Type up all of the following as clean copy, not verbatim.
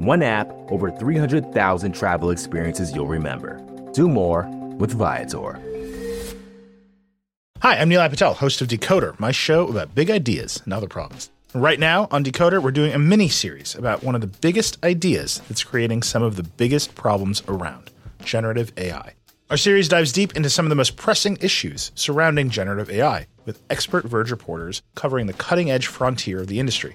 One app, over 300,000 travel experiences you'll remember. Do more with Viator. Hi, I'm Neil Patel, host of Decoder, my show about big ideas and other problems. Right now on Decoder, we're doing a mini-series about one of the biggest ideas that's creating some of the biggest problems around, generative AI. Our series dives deep into some of the most pressing issues surrounding generative AI, with expert Verge reporters covering the cutting-edge frontier of the industry.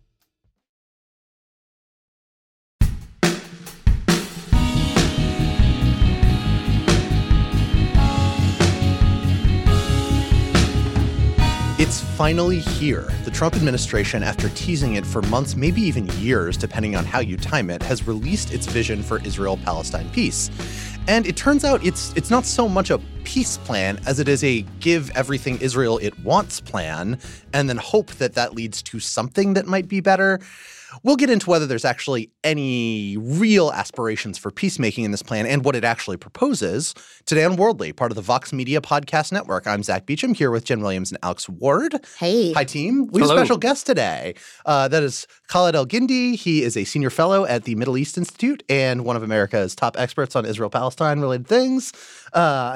It's finally here. The Trump administration, after teasing it for months, maybe even years, depending on how you time it, has released its vision for Israel-Palestine peace. And it turns out it's not so much a peace plan as it is a give everything Israel it wants plan, and then hope that that leads to something that might be better. We'll get into whether there's actually any real aspirations for peacemaking in this plan and what it actually proposes. Today on Worldly, part of the Vox Media Podcast Network, I'm Zack Beauchamp, here with Jen Williams and Alex Ward. Hey. Hi, team. We have a special guest today. That is Khaled Elgindy. He is a senior fellow at the Middle East Institute and one of America's top experts on Israel-Palestine-related things.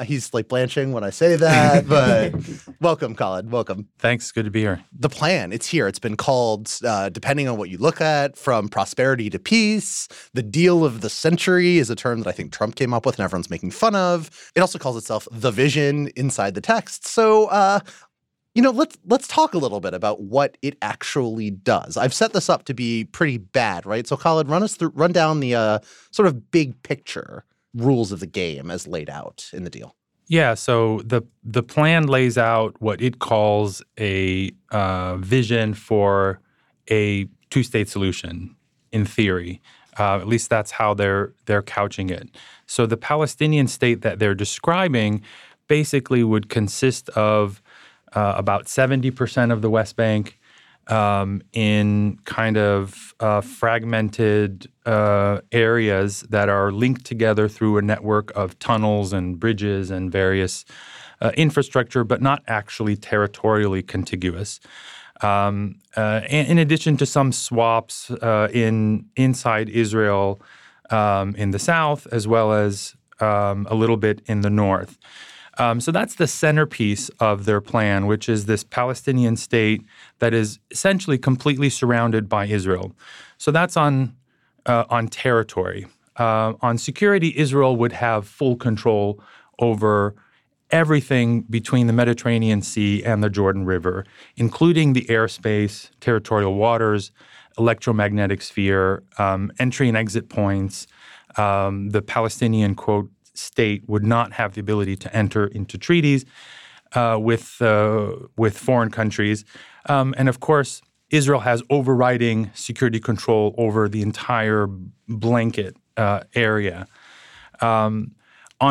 He's like blanching when I say that, but welcome, Khaled. Welcome. Thanks. Good to be here. The plan, it's here. It's been called, depending on what you look at, From Prosperity to Peace. The Deal of the Century is a term that I think Trump came up with and everyone's making fun of. It also calls itself the vision inside the text. So, let's talk a little bit about what it actually does. I've set this up to be pretty bad, right? So, Khaled, run down the sort of big picture rules of the game as laid out in the deal. Yeah, so the plan lays out what it calls a vision for a two-state solution, in theory. At least that's how they're couching it. So the Palestinian state that they're describing basically would consist of about 70% of the West Bank in kind of fragmented areas that are linked together through a network of tunnels and bridges and various infrastructure, but not actually territorially contiguous. In addition to some swaps inside Israel in the south, as well as a little bit in the north. So that's the centerpiece of their plan, which is this Palestinian state that is essentially completely surrounded by Israel. So that's on territory. On security, Israel would have full control over everything between the Mediterranean Sea and the Jordan River, including the airspace, territorial waters, electromagnetic sphere, entry and exit points. The Palestinian, quote, state would not have the ability to enter into treaties with foreign countries. And of course, Israel has overriding security control over the entire blanket area. On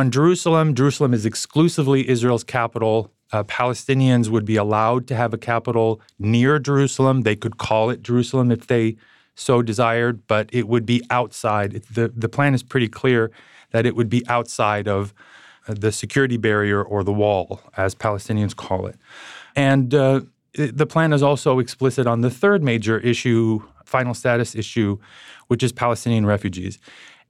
Jerusalem is exclusively Israel's capital. Palestinians would be allowed to have a capital near Jerusalem. They could call it Jerusalem if they so desired, but it would be outside. The plan is pretty clear that it would be outside of the security barrier or the wall, as Palestinians call it. And the plan is also explicit on the third major issue, final status issue, which is Palestinian refugees.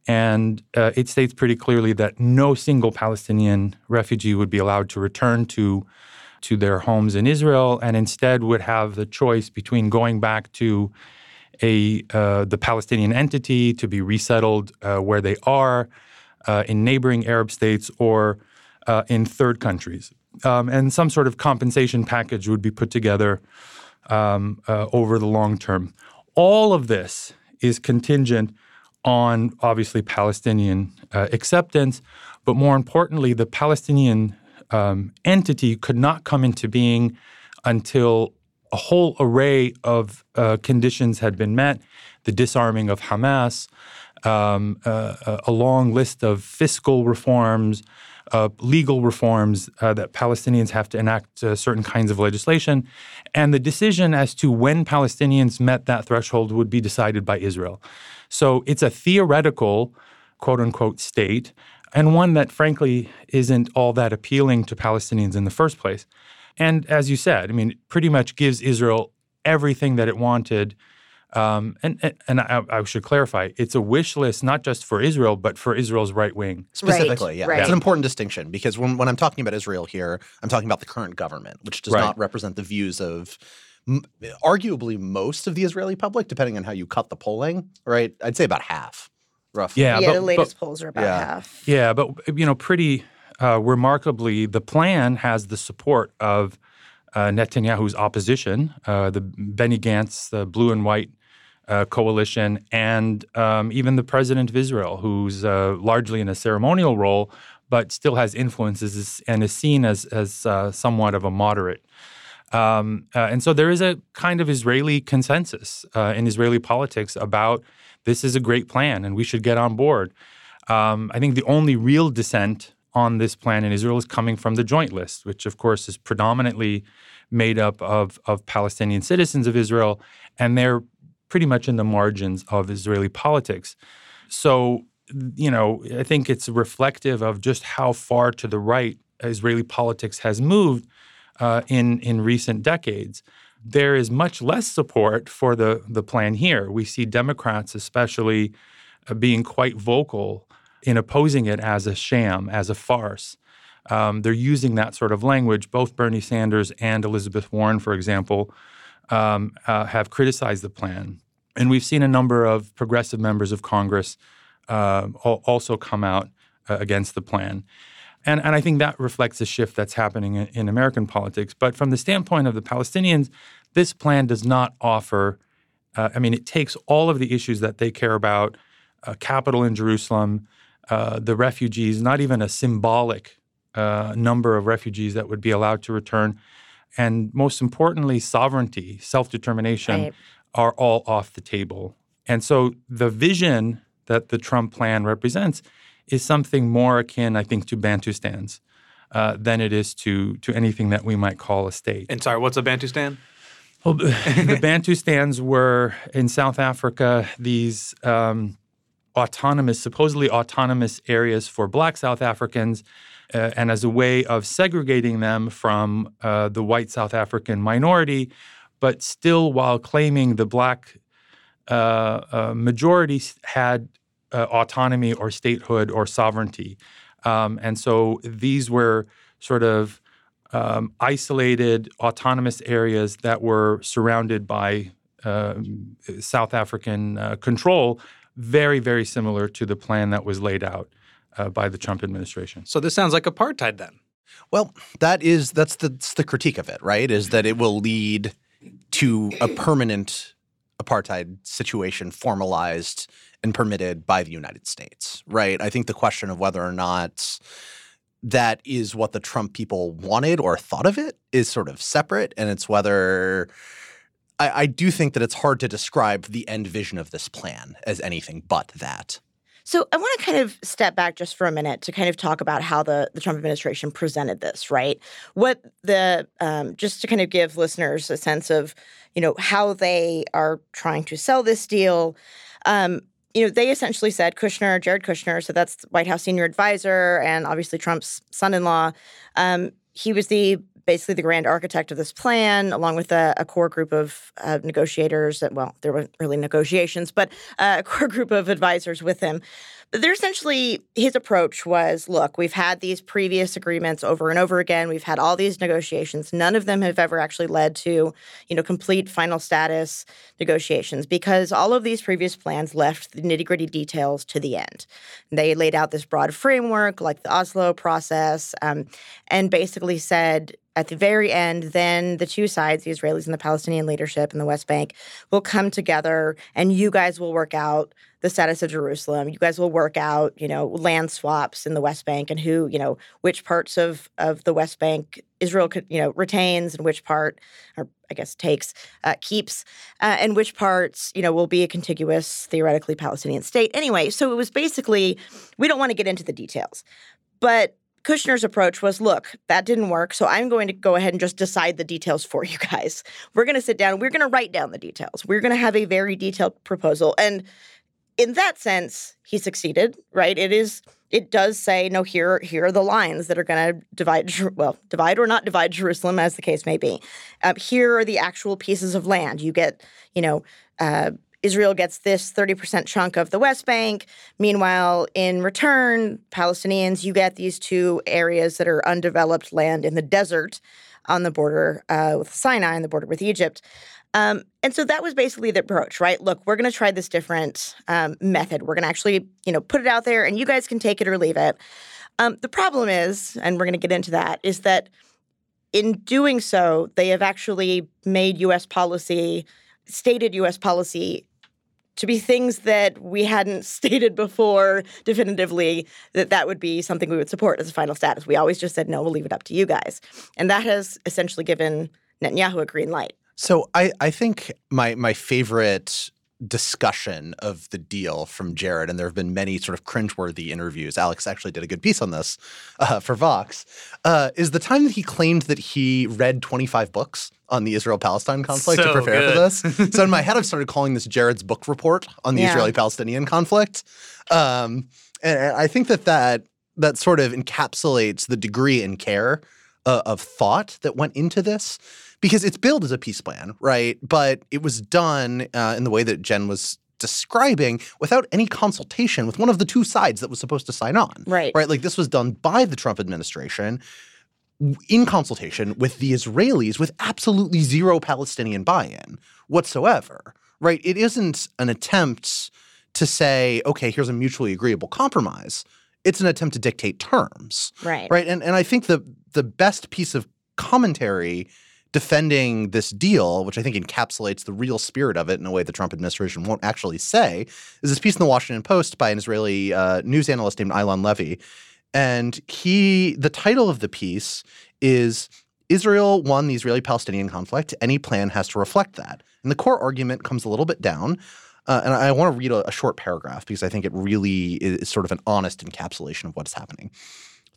And it states pretty clearly that no single Palestinian refugee would be allowed to return to their homes in Israel, and instead would have the choice between going back to the Palestinian entity to be resettled where they are in neighboring Arab states or in third countries. and some sort of compensation package would be put together over the long term. All of this is contingent on, obviously, Palestinian acceptance, but more importantly, the Palestinian entity could not come into being until a whole array of conditions had been met, the disarming of Hamas, a long list of fiscal reforms, legal reforms that Palestinians have to enact certain kinds of legislation. And the decision as to when Palestinians met that threshold would be decided by Israel. So it's a theoretical, quote-unquote, state, and one that, frankly, isn't all that appealing to Palestinians in the first place. And as you said, I mean, it pretty much gives Israel everything that it wanted. And I should clarify, it's a wish list not just for Israel, but for Israel's right wing. Specifically, right, yeah. Right. It's an important distinction because when I'm talking about Israel here, I'm talking about the current government, which does not represent the views of arguably most of the Israeli public, depending on how you cut the polling, right? I'd say about half, roughly. The latest polls are about half. Yeah, but, you know, pretty remarkably, the plan has the support of Netanyahu's opposition, the Benny Gantz, the blue and white coalition, and even the president of Israel, who's largely in a ceremonial role, but still has influences and is seen as somewhat of a moderate. And so there is a kind of Israeli consensus in Israeli politics about this is a great plan and we should get on board. I think the only real dissent on this plan in Israel is coming from the joint list, which, of course, is predominantly made up of Palestinian citizens of Israel, and they're pretty much in the margins of Israeli politics. So, you know, I think it's reflective of just how far to the right Israeli politics has moved in recent decades. There is much less support for the plan here. We see Democrats especially being quite vocal in opposing it as a sham, as a farce. They're using that sort of language. Both Bernie Sanders and Elizabeth Warren, for example, have criticized the plan. And we've seen a number of progressive members of Congress also come out against the plan. And I think that reflects a shift that's happening in American politics. But from the standpoint of the Palestinians, this plan does not offer, it takes all of the issues that they care about, capital in Jerusalem, the refugees, not even a symbolic number of refugees that would be allowed to return. And most importantly, sovereignty, self-determination are all off the table. And so the vision that the Trump plan represents is something more akin, I think, to Bantustans than it is to anything that we might call a state. And sorry, what's a Bantustan? Well, the Bantustans were, in South Africa, these supposedly autonomous areas for Black South Africans, and as a way of segregating them from the white South African minority, but still while claiming the Black majority had autonomy or statehood or sovereignty. And so these were sort of isolated, autonomous areas that were surrounded by South African control, very, very similar to the plan that was laid out by the Trump administration. So this sounds like apartheid then. Well, that's the critique of it, right, is that it will lead to a permanent apartheid situation formalized and permitted by the United States, right? I think the question of whether or not that is what the Trump people wanted or thought of it is sort of separate, and it's whether— I do think that it's hard to describe the end vision of this plan as anything but that. So I want to kind of step back just for a minute to kind of talk about how the Trump administration presented this, right? What the just to kind of give listeners a sense of, you know, how they are trying to sell this deal. You know, they essentially said Jared Kushner, so that's White House senior advisor and obviously Trump's son-in-law, he was the basically the grand architect of this plan, along with a core group of negotiators. Well, there weren't really negotiations, but a core group of advisors with him. But they're essentially, his approach was, look, we've had these previous agreements over and over again. We've had all these negotiations. None of them have ever actually led to, complete final status negotiations because all of these previous plans left the nitty-gritty details to the end. They laid out this broad framework like the Oslo process and basically said, at the very end, then the two sides, the Israelis and the Palestinian leadership in the West Bank, will come together and you guys will work out the status of Jerusalem. You guys will work out, land swaps in the West Bank and who, which parts of the West Bank Israel could, retains and which part, or I guess takes, keeps, and which parts, will be a contiguous, theoretically Palestinian state. Anyway, so it was basically, we don't want to get into the details. But Kushner's approach was, look, that didn't work, so I'm going to go ahead and just decide the details for you guys. We're going to sit down. We're going to write down the details. We're going to have a very detailed proposal. And in that sense, he succeeded, right? It does say, no, here are the lines that are going to divide or not divide Jerusalem, as the case may be. Here are the actual pieces of land. You get, Israel gets this 30% chunk of the West Bank. Meanwhile, in return, Palestinians, you get these two areas that are undeveloped land in the desert on the border with Sinai and the border with Egypt. And so that was basically the approach, right? Look, we're going to try this different method. We're going to actually, put it out there and you guys can take it or leave it. The problem is, and we're going to get into that, is that in doing so, they have actually made U.S. policy, stated U.S. policy, to be things that we hadn't stated before definitively that would be something we would support as a final status. We always just said, no, we'll leave it up to you guys. And that has essentially given Netanyahu a green light. So I think my favorite discussion of the deal from Jared, and there have been many sort of cringeworthy interviews, Alex actually did a good piece on this for Vox, is the time that he claimed that he read 25 books on the Israel-Palestine conflict to prepare for this. So in my head, I've started calling this Jared's book report on the Israeli-Palestinian conflict. And I think that sort of encapsulates the degree and care of thought that went into this. Because it's billed as a peace plan, right? But it was done in the way that Jen was describing without any consultation with one of the two sides that was supposed to sign on. Right? Like this was done by the Trump administration in consultation with the Israelis with absolutely zero Palestinian buy-in whatsoever, right? It isn't an attempt to say, okay, here's a mutually agreeable compromise. It's an attempt to dictate terms. Right? And I think the best piece of commentary defending this deal, which I think encapsulates the real spirit of it in a way the Trump administration won't actually say, is this piece in the Washington Post by an Israeli news analyst named Ilan Levy. And the title of the piece is Israel won the Israeli-Palestinian conflict. Any plan has to reflect that. And the core argument comes a little bit down. And I want to read a short paragraph because I think it really is sort of an honest encapsulation of what's happening.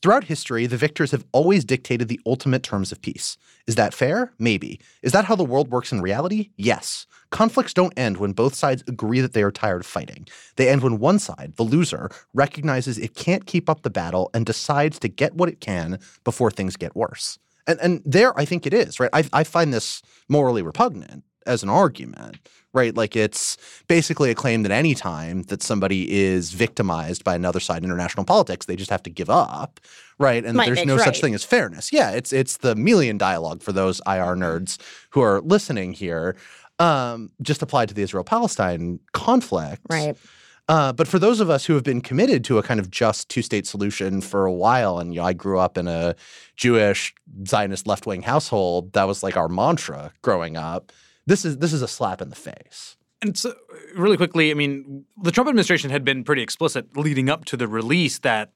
Throughout history, the victors have always dictated the ultimate terms of peace. Is that fair? Maybe. Is that how the world works in reality? Yes. Conflicts don't end when both sides agree that they are tired of fighting. They end when one side, the loser, recognizes it can't keep up the battle and decides to get what it can before things get worse. And there I think it is, right? I find this morally repugnant as an argument, right? Like it's basically a claim that any time that somebody is victimized by another side in international politics, they just have to give up, right? And there's no such thing as fairness. Yeah, it's the Melian dialogue for those IR nerds who are listening here, just applied to the Israel-Palestine conflict. Right. But for those of us who have been committed to a kind of just two-state solution for a while, and I grew up in a Jewish Zionist left-wing household, that was like our mantra growing up. This is a slap in the face. And so really quickly, I mean, the Trump administration had been pretty explicit leading up to the release that,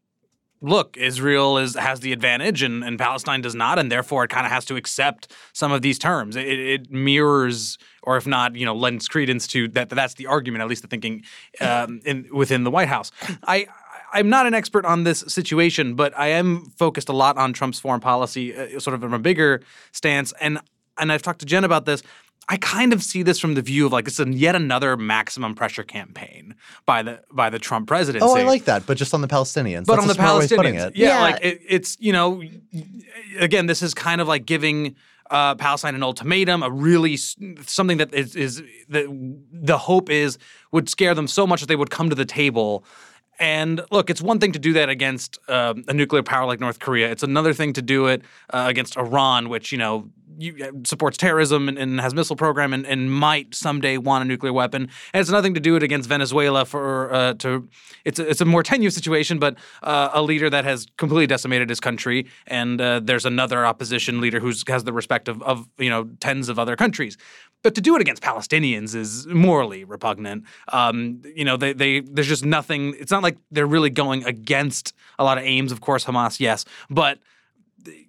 look, Israel has the advantage and Palestine does not, and therefore it kind of has to accept some of these terms. It mirrors, or if not, lends credence to that. That's the argument, at least the thinking within the White House. I'm not an expert on this situation, but I am focused a lot on Trump's foreign policy, sort of from a bigger stance. And I've talked to Jen about this. I kind of see this from the view of like it's yet another maximum pressure campaign by the Trump presidency. Oh, I like that, but just on the Palestinians. But that's on the Palestinians, it. Yeah, like it's you know, again, this is kind of like giving Palestine an ultimatum, a really something that is that the hope is would scare them so much that they would come to the table. And look, it's one thing to do that against a nuclear power like North Korea. It's another thing to do it against Iran, which, you know, supports terrorism and has missile program and might someday want a nuclear weapon. And it's another thing to do it against Venezuela it's a more tenuous situation, but a leader that has completely decimated his country. And there's another opposition leader who has the respect of, you know, tens of other countries. But to do it against Palestinians is morally repugnant. You know, there's just nothing. It's not like they're really going against a lot of aims. Of course, Hamas, yes. But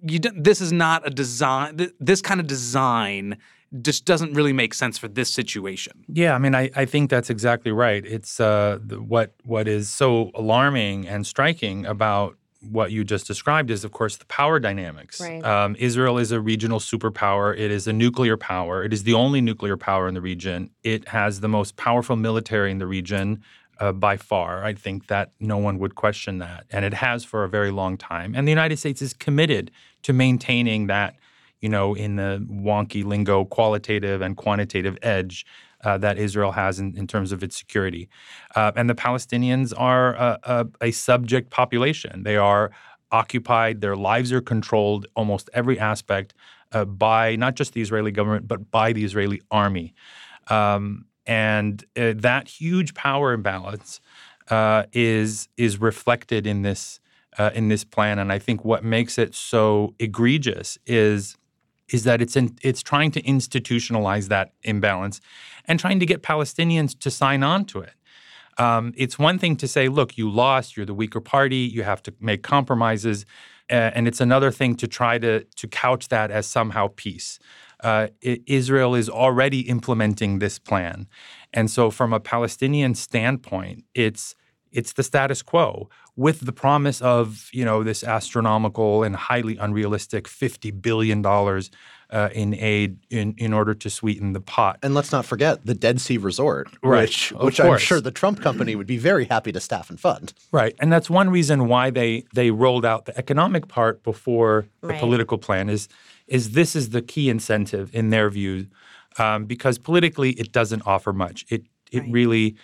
this is not a design. This kind of design just doesn't really make sense for this situation. Yeah, I mean, I think that's exactly right. It's what is so alarming and striking about what you just described is, of course, the power dynamics. Right. Israel is a regional superpower. It is a nuclear power. It is the only nuclear power in the region. It has the most powerful military in the region by far. I think that no one would question that. And it has for a very long time. And the United States is committed to maintaining that, you know, in the wonky lingo, qualitative and quantitative edge that Israel has in terms of its security. And the Palestinians are a subject population. They are occupied. Their lives are controlled almost every aspect by not just the Israeli government, but by the Israeli army. And that huge power imbalance is reflected in this plan. And I think what makes it so egregious is that it's trying to institutionalize that imbalance and trying to get Palestinians to sign on to it. It's one thing to say, look, you lost, you're the weaker party, you have to make compromises, and it's another thing to try to couch that as somehow peace. Israel is already implementing this plan. And so from a Palestinian standpoint, it's the status quo with the promise of, you know, this astronomical and highly unrealistic $50 billion in aid in order to sweeten the pot. And let's not forget the Dead Sea Resort, right, which I'm sure the Trump company would be very happy to staff and fund. Right. And that's one reason why they rolled out the economic part before the political plan is this is the key incentive in their view because politically it doesn't offer much. It really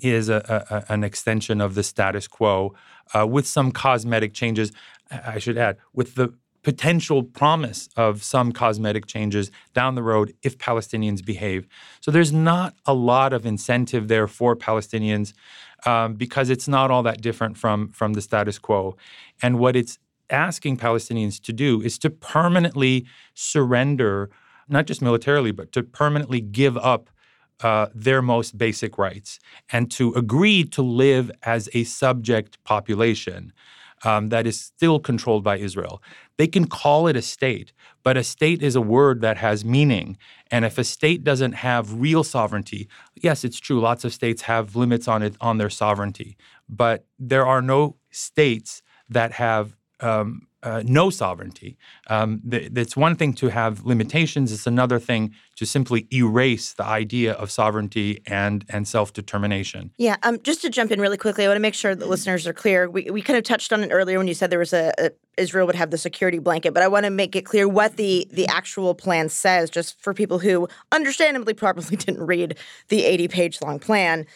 is an extension of the status quo with some cosmetic changes, I should add, with the potential promise of some cosmetic changes down the road if Palestinians behave. So there's not a lot of incentive there for Palestinians because it's not all that different from the status quo. And what it's asking Palestinians to do is to permanently surrender, not just militarily, but to permanently give up their most basic rights and to agree to live as a subject population that is still controlled by Israel. They can call it a state, but a state is a word that has meaning. And if a state doesn't have real sovereignty, yes, it's true, lots of states have limits on their sovereignty, but there are no states that have no sovereignty. It's one thing to have limitations. It's another thing to simply erase the idea of sovereignty and self-determination. Yeah. Just to jump in really quickly, I want to make sure that listeners are clear. We kind of touched on it earlier when you said there was Israel would have the security blanket, but I want to make it clear what the actual plan says, just for people who understandably probably didn't read the 80-page-long plan.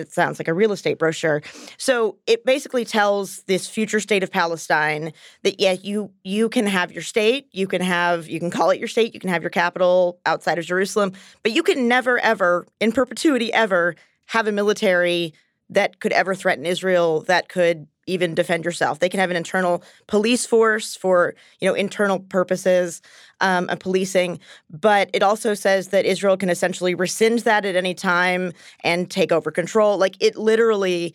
It sounds like a real estate brochure. So it basically tells this future state of Palestine that, yeah, you can have your state, you can call it your state, you can have your capital outside of Jerusalem, but you can never, ever, in perpetuity, ever have a military that could ever threaten Israel, that could even defend yourself. They can have an internal police force for, you know, internal purposes of policing. But it also says that Israel can essentially rescind that at any time and take over control. Like, it literally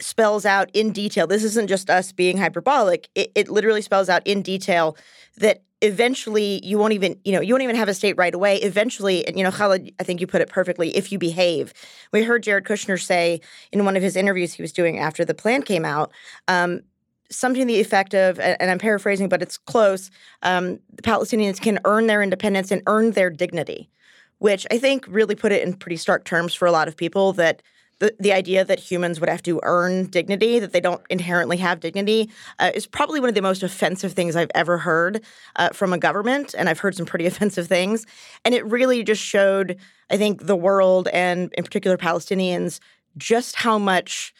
spells out in detail. This isn't just us being hyperbolic. It literally spells out in detail that eventually you won't even have a state right away. Eventually, and, you know, Khaled, I think you put it perfectly, if you behave. We heard Jared Kushner say in one of his interviews he was doing after the plan came out something to the effect of, and I'm paraphrasing, but it's close, the Palestinians can earn their independence and earn their dignity, which I think really put it in pretty stark terms for a lot of people, that the idea that humans would have to earn dignity, that they don't inherently have dignity, is probably one of the most offensive things I've ever heard from a government, and I've heard some pretty offensive things. And it really just showed, I think, the world, and in particular Palestinians, just how much,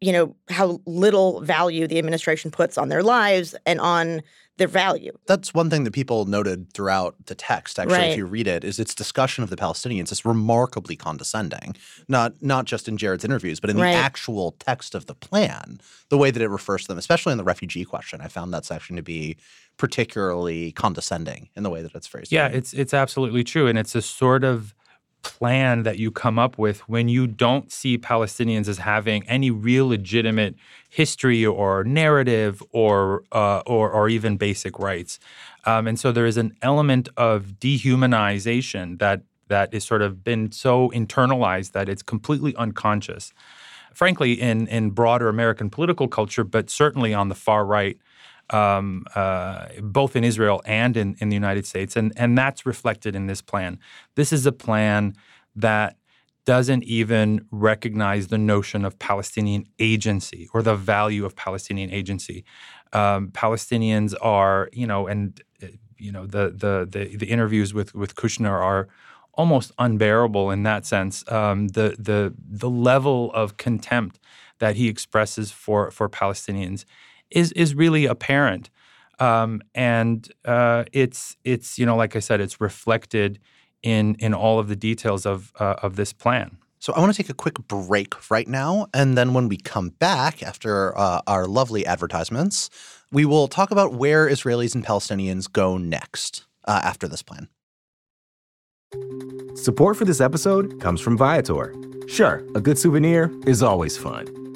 you know, how little value the administration puts on their lives and on their value. That's one thing that people noted throughout the text, actually, right, if you read it, is its discussion of the Palestinians is remarkably condescending, not just in Jared's interviews, but in right, the actual text of the plan, the way that it refers to them, especially in the refugee question. I found that section to be particularly condescending in the way that it's phrased. Yeah, it's absolutely true. And it's a sort of plan that you come up with when you don't see Palestinians as having any real legitimate history or narrative or even basic rights, and so there is an element of dehumanization that is sort of been so internalized that it's completely unconscious, frankly, in broader American political culture, but certainly on the far right, both in Israel and in the United States. And that's reflected in this plan. This is a plan that doesn't even recognize the notion of Palestinian agency or the value of Palestinian agency. Palestinians are, the interviews with Kushner are almost unbearable in that sense. The level of contempt that he expresses for Palestinians is really apparent, it's like I said, it's reflected in all of the details of this plan. So I want to take a quick break right now, and then when we come back after our lovely advertisements, we will talk about where Israelis and Palestinians go next after this plan. Support for this episode comes from Viator. Sure, a good souvenir is always fun,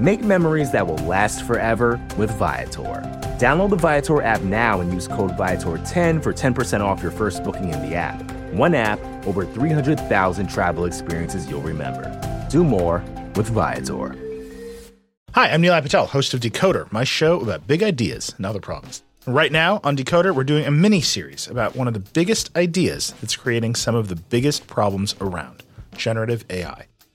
Make memories that will last forever with Viator. Download the Viator app now and use code Viator10 for 10% off your first booking in the app. One app, over 300,000 travel experiences you'll remember. Do more with Viator. Hi, I'm Neil Patel, host of Decoder, my show about big ideas and other problems. Right now on Decoder, we're doing a mini-series about one of the biggest ideas that's creating some of the biggest problems around, generative AI.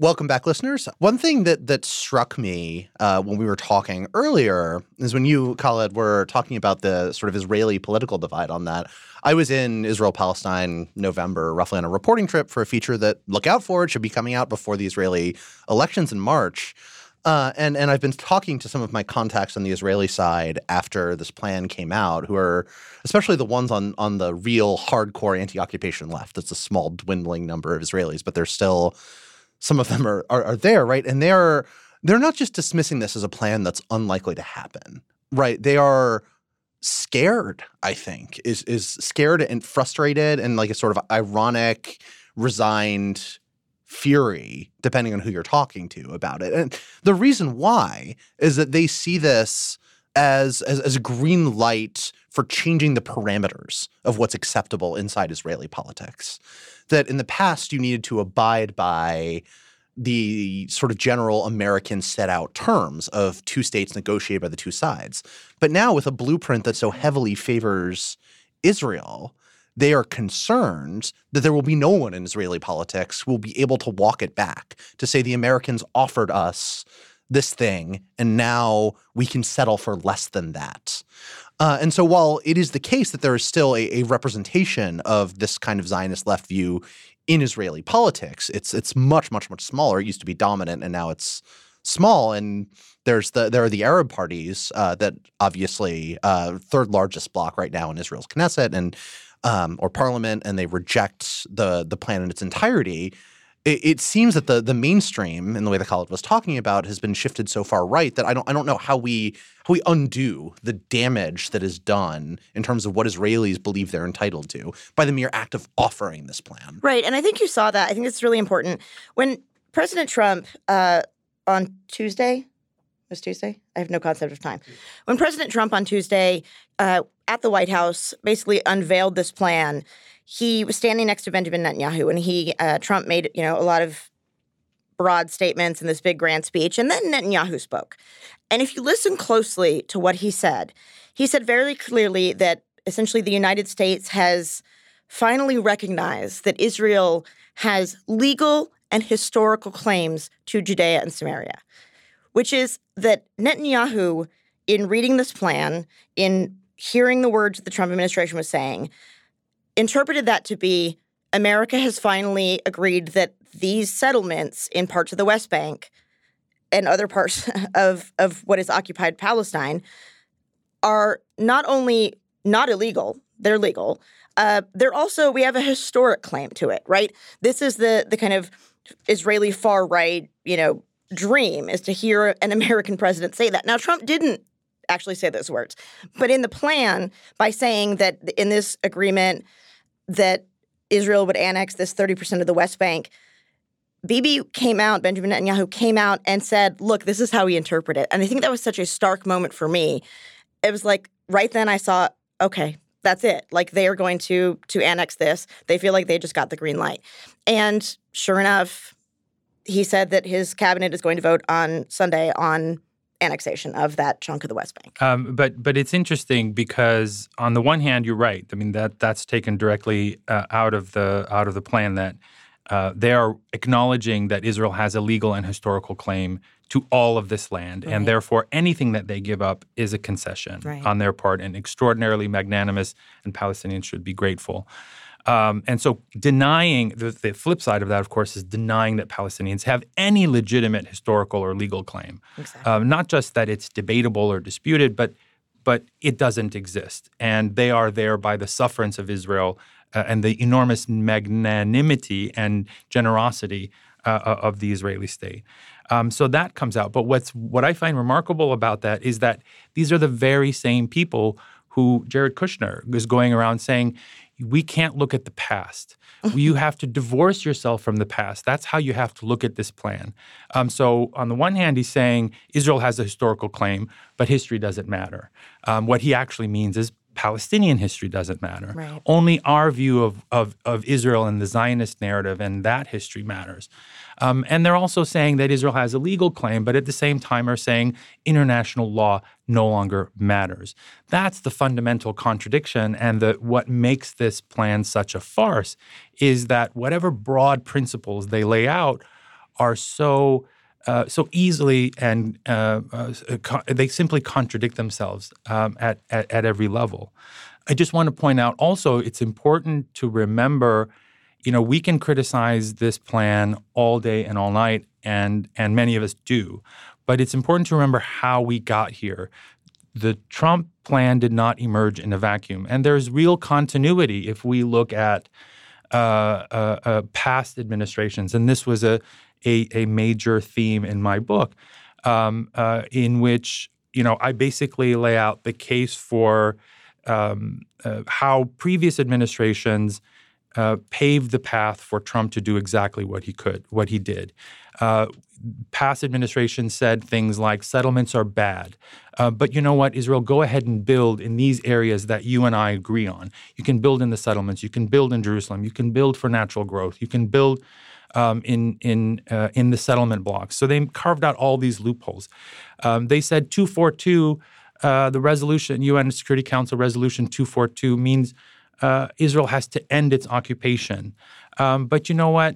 Welcome back, listeners. One thing that struck me when we were talking earlier is when you, Khaled, were talking about the sort of Israeli political divide on that. I was in Israel-Palestine November, roughly on a reporting trip for a feature that, look out for, it should be coming out before the Israeli elections in March. And I've been talking to some of my contacts on the Israeli side after this plan came out, who are especially the ones on the real hardcore anti-occupation left. That's a small dwindling number of Israelis, but they're still – some of them are there, right? And they're not just dismissing this as a plan that's unlikely to happen, right? They are scared, I think, is scared and frustrated and like a sort of ironic, resigned – fury, depending on who you're talking to about it. And the reason why is that they see this as a green light for changing the parameters of what's acceptable inside Israeli politics. That in the past, you needed to abide by the sort of general American set out terms of two states negotiated by the two sides. But now with a blueprint that so heavily favors Israel, they are concerned that there will be no one in Israeli politics who will be able to walk it back, to say the Americans offered us this thing, and now we can settle for less than that. And so while it is the case that there is still a representation of this kind of Zionist left view in Israeli politics, it's much, much, much smaller. It used to be dominant, and now it's small. And there are the Arab parties that obviously third largest bloc right now in Israel's Knesset and or parliament, and they reject the plan in its entirety. It seems that the mainstream, in the way that Khaled was talking about, has been shifted so far right that I don't know how we undo the damage that is done in terms of what Israelis believe they're entitled to by the mere act of offering this plan. Right, and I think you saw that. I think it's really important. When President Trump on Tuesday – was Tuesday? I have no concept of time. When President Trump on Tuesday at the White House basically unveiled this plan – he was standing next to Benjamin Netanyahu, and Trump made, a lot of broad statements in this big grand speech, and then Netanyahu spoke. And if you listen closely to what he said very clearly that essentially the United States has finally recognized that Israel has legal and historical claims to Judea and Samaria, which is that Netanyahu, in reading this plan, in hearing the words that the Trump administration was saying, interpreted that to be America has finally agreed that these settlements in parts of the West Bank and other parts of what is occupied Palestine are not only not illegal, they're legal. They're also, we have a historic claim to it, right? This is the kind of Israeli far right, dream is to hear an American president say that. Now, Trump didn't actually say those words. But in the plan, by saying that in this agreement that Israel would annex this 30% of the West Bank, Benjamin Netanyahu came out and said, look, this is how we interpret it. And I think that was such a stark moment for me. It was like, right then I saw, okay, that's it. Like, they are going to annex this. They feel like they just got the green light. And sure enough, he said that his cabinet is going to vote on Sunday on annexation of that chunk of the West Bank. But it's interesting because on the one hand, you're right. I mean, that's taken directly out of the plan that they are acknowledging that Israel has a legal and historical claim to all of this land, right. And therefore anything that they give up is a concession on their part, and extraordinarily magnanimous, and Palestinians should be grateful. And so denying the flip side of that, of course, is denying that Palestinians have any legitimate historical or legal claim. Exactly. Not just that it's debatable or disputed, but it doesn't exist. And they are there by the sufferance of Israel and the enormous magnanimity and generosity of the Israeli state. So that comes out. But what I find remarkable about that is that these are the very same people who Jared Kushner is going around saying, we can't look at the past. You have to divorce yourself from the past. That's how you have to look at this plan. So on the one hand, he's saying Israel has a historical claim, but history doesn't matter. What he actually means is Palestinian history doesn't matter. Right. Only our view of Israel and the Zionist narrative and that history matters. And they're also saying that Israel has a legal claim, but at the same time are saying international law no longer matters. That's the fundamental contradiction, and what makes this plan such a farce is that whatever broad principles they lay out are so easily, and they simply contradict themselves at every level. I just want to point out also, it's important to remember, we can criticize this plan all day and all night, and many of us do. But it's important to remember how we got here. The Trump plan did not emerge in a vacuum. And there's real continuity if we look at past administrations. And this was a major theme in my book, in which, I basically lay out the case for how previous administrations paved the path for Trump to do exactly what he could, what he did. Past administrations said things like settlements are bad. But you know what, Israel, go ahead and build in these areas that you and I agree on. You can build in the settlements. You can build in Jerusalem. You can build for natural growth. You can build in the settlement blocks. So they carved out all these loopholes. They said 242, the resolution, UN Security Council Resolution 242 means Israel has to end its occupation. But you know what?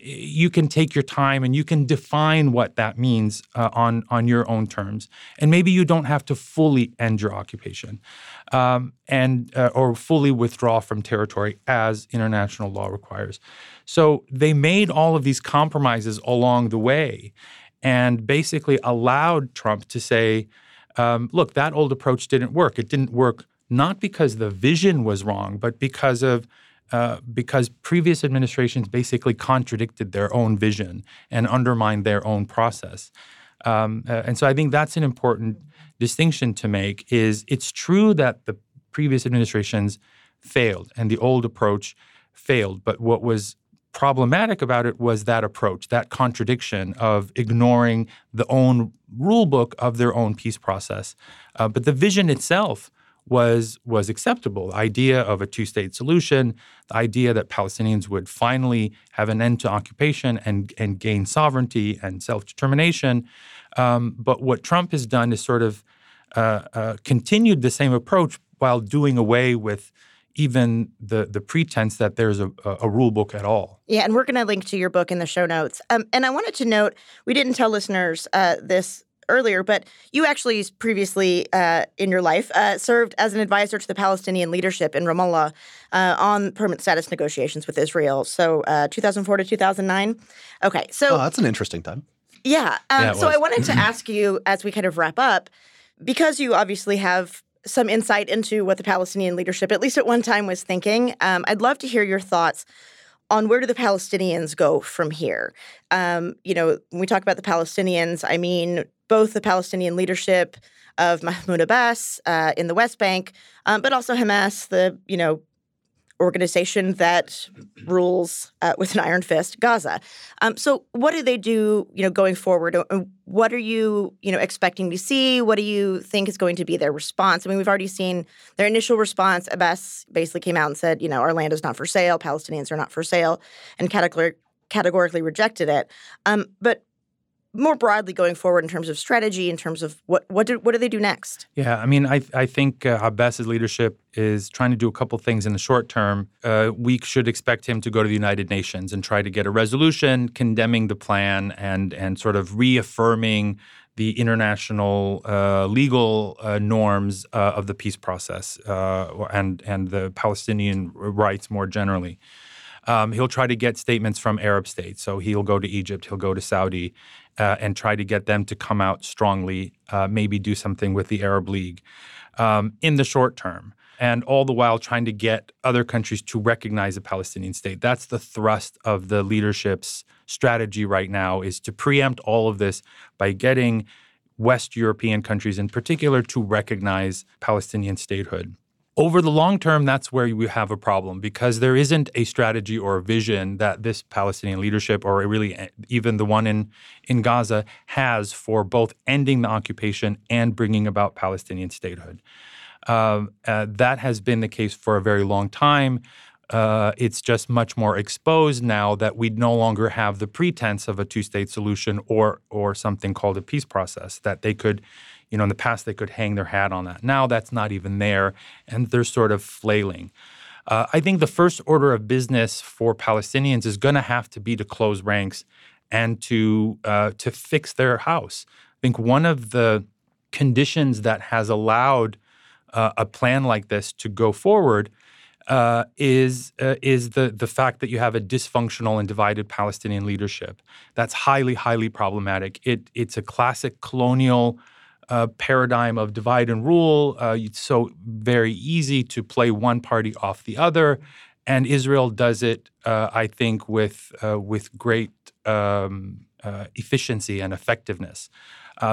You can take your time and you can define what that means on your own terms. And maybe you don't have to fully end your occupation or fully withdraw from territory as international law requires. So they made all of these compromises along the way and basically allowed Trump to say, look, that old approach didn't work. It didn't work not because the vision was wrong, but because previous administrations basically contradicted their own vision and undermined their own process. And so I think that's an important distinction to make is it's true that the previous administrations failed and the old approach failed. But what was problematic about it was that approach, that contradiction of ignoring the own rule book of their own peace process. But the vision itself was acceptable. The idea of a two-state solution, the idea that Palestinians would finally have an end to occupation and gain sovereignty and self-determination. But what Trump has done is sort of continued the same approach while doing away with even the pretense that there's a rule book at all. Yeah, and we're going to link to your book in the show notes. And I wanted to note, we didn't tell listeners this earlier, but you actually previously in your life served as an advisor to the Palestinian leadership in Ramallah on permanent status negotiations with Israel. So 2004 to 2009. Okay. So that's an interesting time. Yeah. So I wanted to ask you as we kind of wrap up, because you obviously have some insight into what the Palestinian leadership, at least at one time, was thinking. I'd love to hear your thoughts on where do the Palestinians go from here. When we talk about the Palestinians, I mean both the Palestinian leadership of Mahmoud Abbas in the West Bank, but also Hamas, the, organization that rules with an iron fist Gaza. So what do they do, going forward? What are you, expecting to see? What do you think is going to be their response? I mean, we've already seen their initial response. Abbas basically came out and said, our land is not for sale. Palestinians are not for sale, and categorically rejected it. But more broadly going forward in terms of strategy, in terms of what do they do next? Yeah, I mean, I think Abbas's leadership is trying to do a couple things in the short term. We should expect him to go to the United Nations and try to get a resolution condemning the plan and sort of reaffirming the international legal norms of the peace process and the Palestinian rights more generally. He'll try to get statements from Arab states. So he'll go to Egypt, he'll go to Saudi, and try to get them to come out strongly, maybe do something with the Arab League in the short term, and all the while trying to get other countries to recognize a Palestinian state. That's the thrust of the leadership's strategy right now, is to preempt all of this by getting West European countries in particular to recognize Palestinian statehood. Over the long term, that's where you have a problem, because there isn't a strategy or a vision that this Palestinian leadership, or really even the one in Gaza, has for both ending the occupation and bringing about Palestinian statehood. That has been the case for a very long time. It's just much more exposed now that we no longer have the pretense of a two-state solution or something called a peace process that they could— in the past, they could hang their hat on that. Now that's not even there, and they're sort of flailing. I think the first order of business for Palestinians is going to have to be to close ranks and to fix their house. I think one of the conditions that has allowed a plan like this to go forward is the fact that you have a dysfunctional and divided Palestinian leadership. That's highly, highly problematic. It's a classic colonial paradigm of divide and rule. It's so very easy to play one party off the other, and Israel does it, I think, with great efficiency and effectiveness.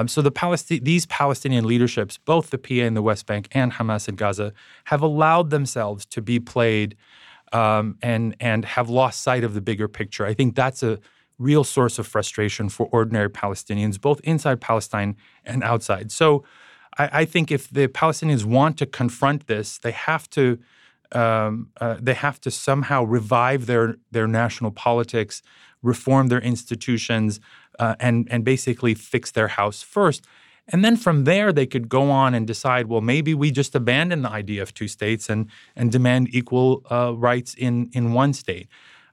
So these Palestinian leaderships, both the PA and the West Bank and Hamas and Gaza, have allowed themselves to be played and have lost sight of the bigger picture. I think that's a real source of frustration for ordinary Palestinians, both inside Palestine and outside. So I think if the Palestinians want to confront this, they have to somehow revive their national politics, reform their institutions, and basically fix their house first. And then from there, they could go on and decide, well, maybe we just abandon the idea of two states and demand equal rights in one state.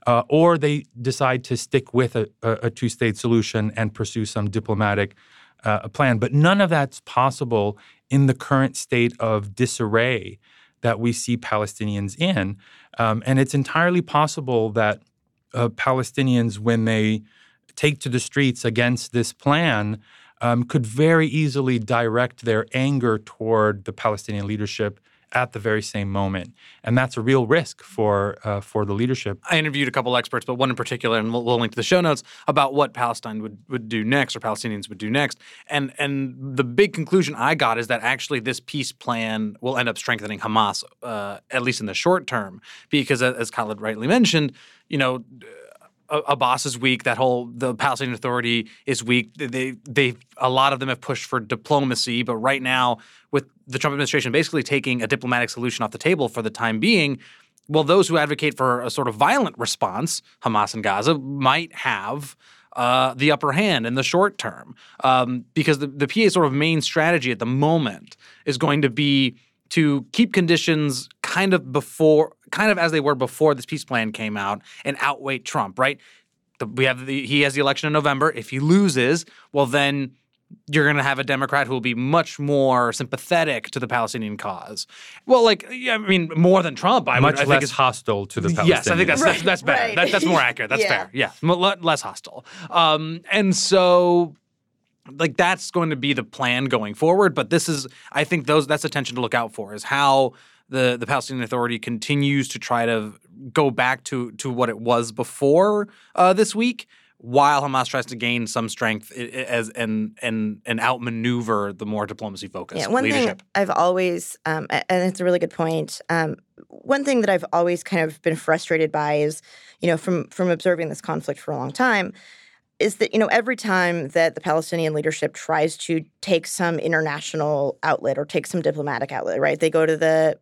Or they decide to stick with a two-state solution and pursue some diplomatic plan. But none of that's possible in the current state of disarray that we see Palestinians in. And it's entirely possible that Palestinians, when they take to the streets against this plan, could very easily direct their anger toward the Palestinian leadership at the very same moment. And that's a real risk for the leadership. I interviewed a couple experts, but one in particular, and we'll link to the show notes, about what Palestine would do next, or Palestinians would do next. And the big conclusion I got is that actually this peace plan will end up strengthening Hamas, at least in the short term, because as Khaled rightly mentioned, you know, Abbas is weak. The Palestinian Authority is weak. A lot of them have pushed for diplomacy, but right now, with the Trump administration basically taking a diplomatic solution off the table for the time being, well, those who advocate for a sort of violent response, Hamas and Gaza, might have the upper hand in the short term, because the PA's sort of main strategy at the moment is going to be to keep conditions kind of as they were before this peace plan came out, and outweigh Trump, right? He has the election in November. If he loses, well, then you're going to have a Democrat who will be much more sympathetic to the Palestinian cause. Well, more than Trump, I think is hostile to the Palestinians. Yes, I think that's better. Right. That's more accurate. That's fair. Yeah, less hostile. And so, that's going to be the plan going forward. But this is, I think, that's a tension to look out for, is how the Palestinian Authority continues to try to go back to what it was before this week, while Hamas tries to gain some strength and outmaneuver the more diplomacy-focused leadership. Thing I've always and it's a really good point. One thing that I've always kind of been frustrated by is, from observing this conflict for a long time, is that, every time that the Palestinian leadership tries to take some international outlet or take some diplomatic outlet, right? They go to the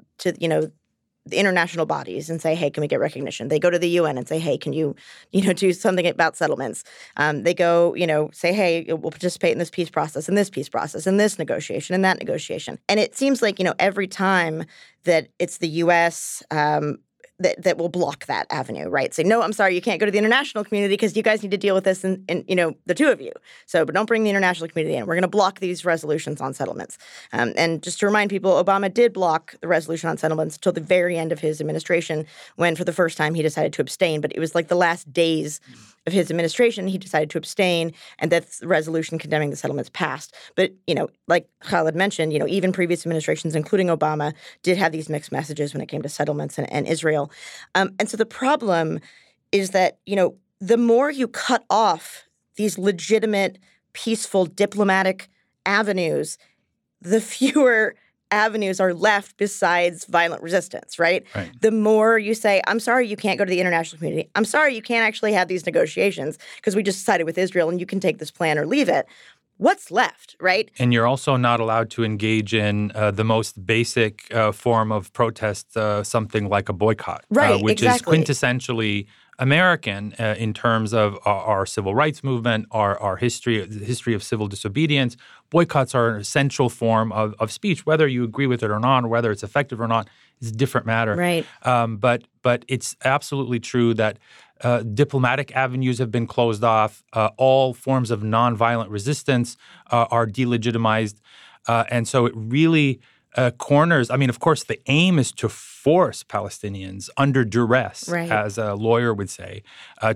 international bodies and say, hey, can we get recognition? They go to the UN and say, hey, can you do something about settlements? They go, say, hey, we'll participate in this peace process and this peace process and this negotiation and that negotiation. And it seems like, every time that it's the U.S., that will block that avenue, right? Say, no, I'm sorry, you can't go to the international community because you guys need to deal with this and the two of you. So, but don't bring the international community in. We're going to block these resolutions on settlements. And just to remind people, Obama did block the resolution on settlements until the very end of his administration, when for the first time he decided to abstain. But it was the last days of his administration he decided to abstain, and that resolution condemning the settlements passed. But, like Khaled mentioned, even previous administrations, including Obama, did have these mixed messages when it came to settlements and Israel. And so the problem is that, the more you cut off these legitimate, peaceful, diplomatic avenues, the fewer avenues are left besides violent resistance, right? The more you say, I'm sorry, you can't go to the international community. I'm sorry, you can't actually have these negotiations because we just sided with Israel and you can take this plan or leave it. What's left, right? And you're also not allowed to engage in the most basic form of protest, something like a boycott, which is quintessentially American in terms of our civil rights movement, our history, the history of civil disobedience. Boycotts are an essential form of speech. Whether you agree with it or not, or whether it's effective or not, is a different matter. Right. But it's absolutely true that diplomatic avenues have been closed off. All forms of nonviolent resistance are delegitimized. And so it really corners. I mean, of course, the aim is to force Palestinians under duress, as a lawyer would say,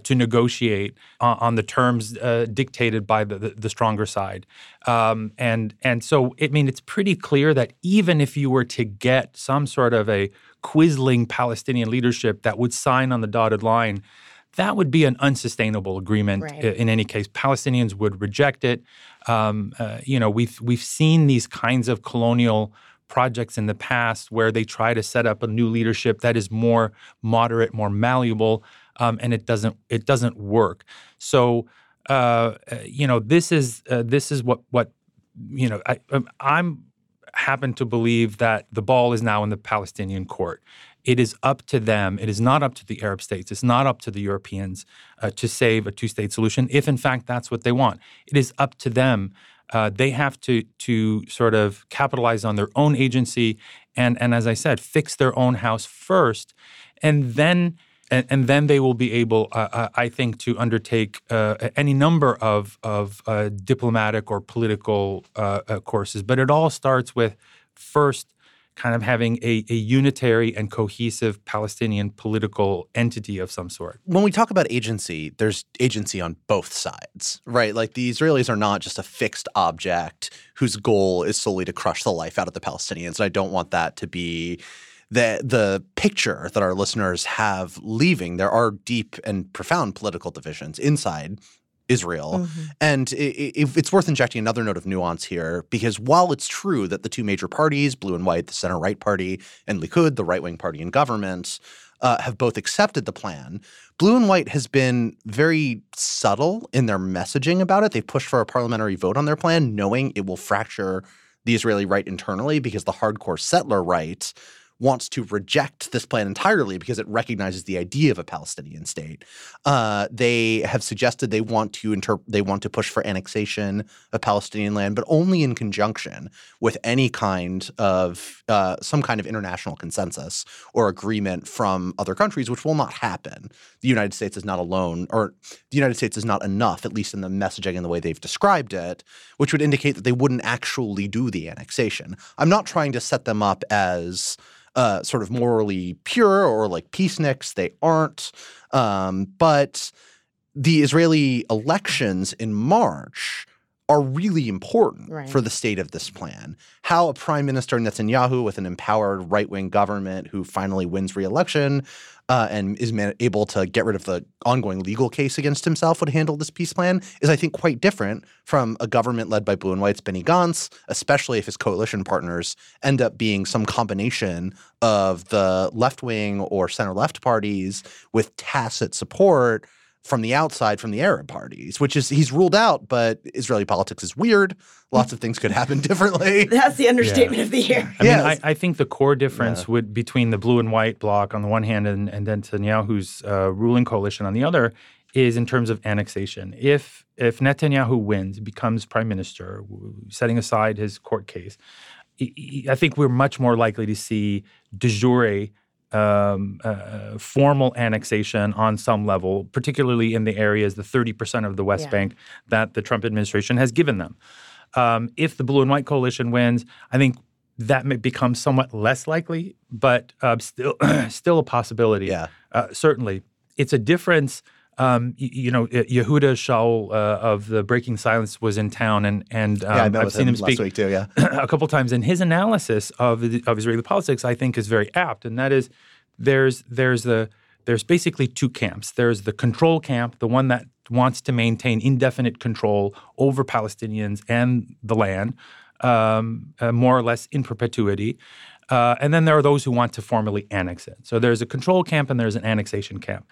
to negotiate on the terms dictated by the stronger side. And so, it's pretty clear that even if you were to get some sort of a Quisling Palestinian leadership that would sign on the dotted line, that would be an unsustainable agreement in any case. Palestinians would reject it. We've seen these kinds of colonial projects in the past where they try to set up a new leadership that is more moderate, more malleable, and it doesn't work. So this is what you know. I'm happen to believe that the ball is now in the Palestinian court. It is up to them. It is not up to the Arab states. It's not up to the Europeans to save a two-state solution, if in fact that's what they want. It is up to them. They have to sort of capitalize on their own agency and as I said, fix their own house first, and then they will be able, I think, to undertake any number of diplomatic or political courses. But it all starts with first kind of having a unitary and cohesive Palestinian political entity of some sort. When we talk about agency, there's agency on both sides, right? Like the Israelis are not just a fixed object whose goal is solely to crush the life out of the Palestinians. And I don't want that to be the picture that our listeners have leaving. There are deep and profound political divisions inside Israel. Mm-hmm. And it's worth injecting another note of nuance here, because while it's true that the two major parties, blue and white, the center-right party, and Likud, the right-wing party in government, have both accepted the plan, blue and white has been very subtle in their messaging about it. They've pushed for a parliamentary vote on their plan, knowing it will fracture the Israeli right internally, because the hardcore settler right wants to reject this plan entirely because it recognizes the idea of a Palestinian state. They have suggested they want to push for annexation of Palestinian land, but only in conjunction with any kind of some kind of international consensus or agreement from other countries, which will not happen. The United States is not alone, or the United States is not enough, at least in the messaging and the way they've described it, which would indicate that they wouldn't actually do the annexation. I'm not trying to set them up as sort of morally pure or like peaceniks. They aren't. But the Israeli elections in March are really important, right, for the state of this plan. How a prime minister Netanyahu with an empowered right-wing government who finally wins re-election and is able to get rid of the ongoing legal case against himself would handle this peace plan is, I think, quite different from a government led by blue and white's Benny Gantz, especially if his coalition partners end up being some combination of the left-wing or center-left parties with tacit support from the outside, from the Arab parties, which is he's ruled out, but Israeli politics is weird. Lots of things could happen differently. That's the understatement of the year. I mean, I think the core difference would between the blue and white bloc on the one hand and Netanyahu's ruling coalition on the other is in terms of annexation. If Netanyahu wins, becomes prime minister, setting aside his court case, I think we're much more likely to see de jure formal annexation on some level, particularly in the areas, the 30% of the West Bank that the Trump administration has given them. If the blue and white coalition wins, I think that may become somewhat less likely, but still a possibility. Yeah. Certainly. It's a difference. Yehuda Shaul of the Breaking Silence was in town, and I've seen him speak last week too, a couple times. And his analysis of Israeli politics, I think, is very apt. And that is, there's basically two camps. There's the control camp, the one that wants to maintain indefinite control over Palestinians and the land, more or less in perpetuity. And then there are those who want to formally annex it. So there's a control camp and there's an annexation camp.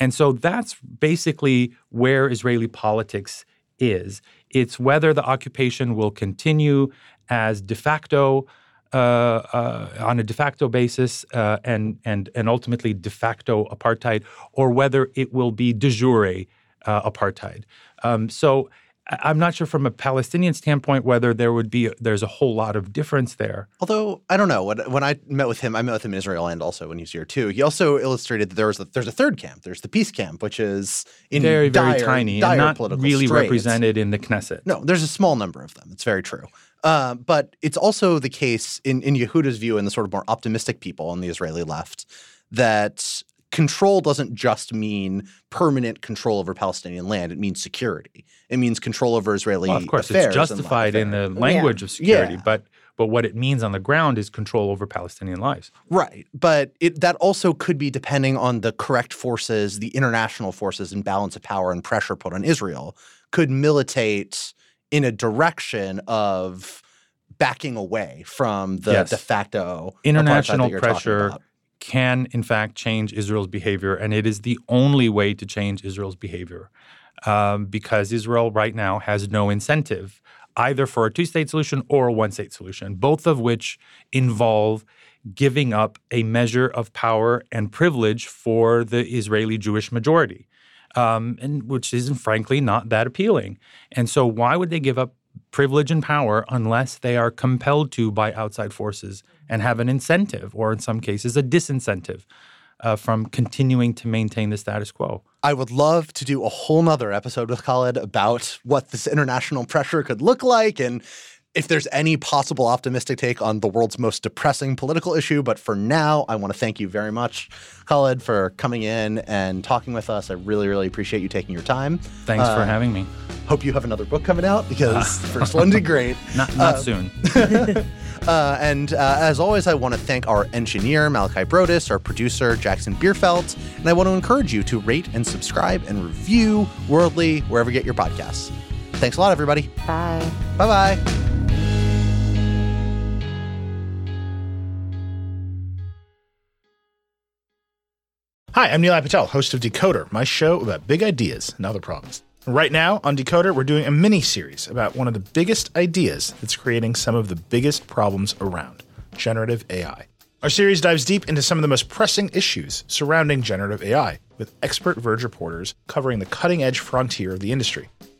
And so that's basically where Israeli politics is. It's whether the occupation will continue as de facto, on a de facto basis, and ultimately de facto apartheid, or whether it will be de jure apartheid. So I'm not sure from a Palestinian standpoint whether there's a whole lot of difference there. Although, I don't know. When I met with him in Israel and also when he was here too. He also illustrated that there's a third camp. There's the peace camp, which is in very, very tiny and not really represented in the Knesset. No, there's a small number of them. It's very true. But it's also the case in Yehuda's view and the sort of more optimistic people on the Israeli left that control doesn't just mean permanent control over Palestinian land. It means security. It means control over Israeli affairs. Well, of course, it's justified in the language of security, but what it means on the ground is control over Palestinian lives. Right. But that also could be depending on the correct forces, the international forces and balance of power and pressure put on Israel, could militate in a direction of backing away from the de facto international pressure can, in fact, change Israel's behavior. And it is the only way to change Israel's behavior because Israel right now has no incentive either for a two-state solution or a one-state solution, both of which involve giving up a measure of power and privilege for the Israeli Jewish majority, and which isn't, frankly, not that appealing. And so why would they give up privilege and power unless they are compelled to by outside forces and have an incentive, or in some cases a disincentive, from continuing to maintain the status quo? I would love to do a whole nother episode with Khaled about what this international pressure could look like and if there's any possible optimistic take on the world's most depressing political issue. But for now, I want to thank you very much, Khaled, for coming in and talking with us. I really, really appreciate you taking your time. Thanks for having me. Hope you have another book coming out because the first one did great. Not soon. And as always, I want to thank our engineer, Malachi Brodus, our producer, Jackson Bierfeldt. And I want to encourage you to rate and subscribe and review Worldly wherever you get your podcasts. Thanks a lot, everybody. Bye. Bye-bye. Hi, I'm Neil Patel, host of Decoder, my show about big ideas and other problems. Right now on Decoder, we're doing a mini-series about one of the biggest ideas that's creating some of the biggest problems around, generative AI. Our series dives deep into some of the most pressing issues surrounding generative AI, with expert Verge reporters covering the cutting-edge frontier of the industry.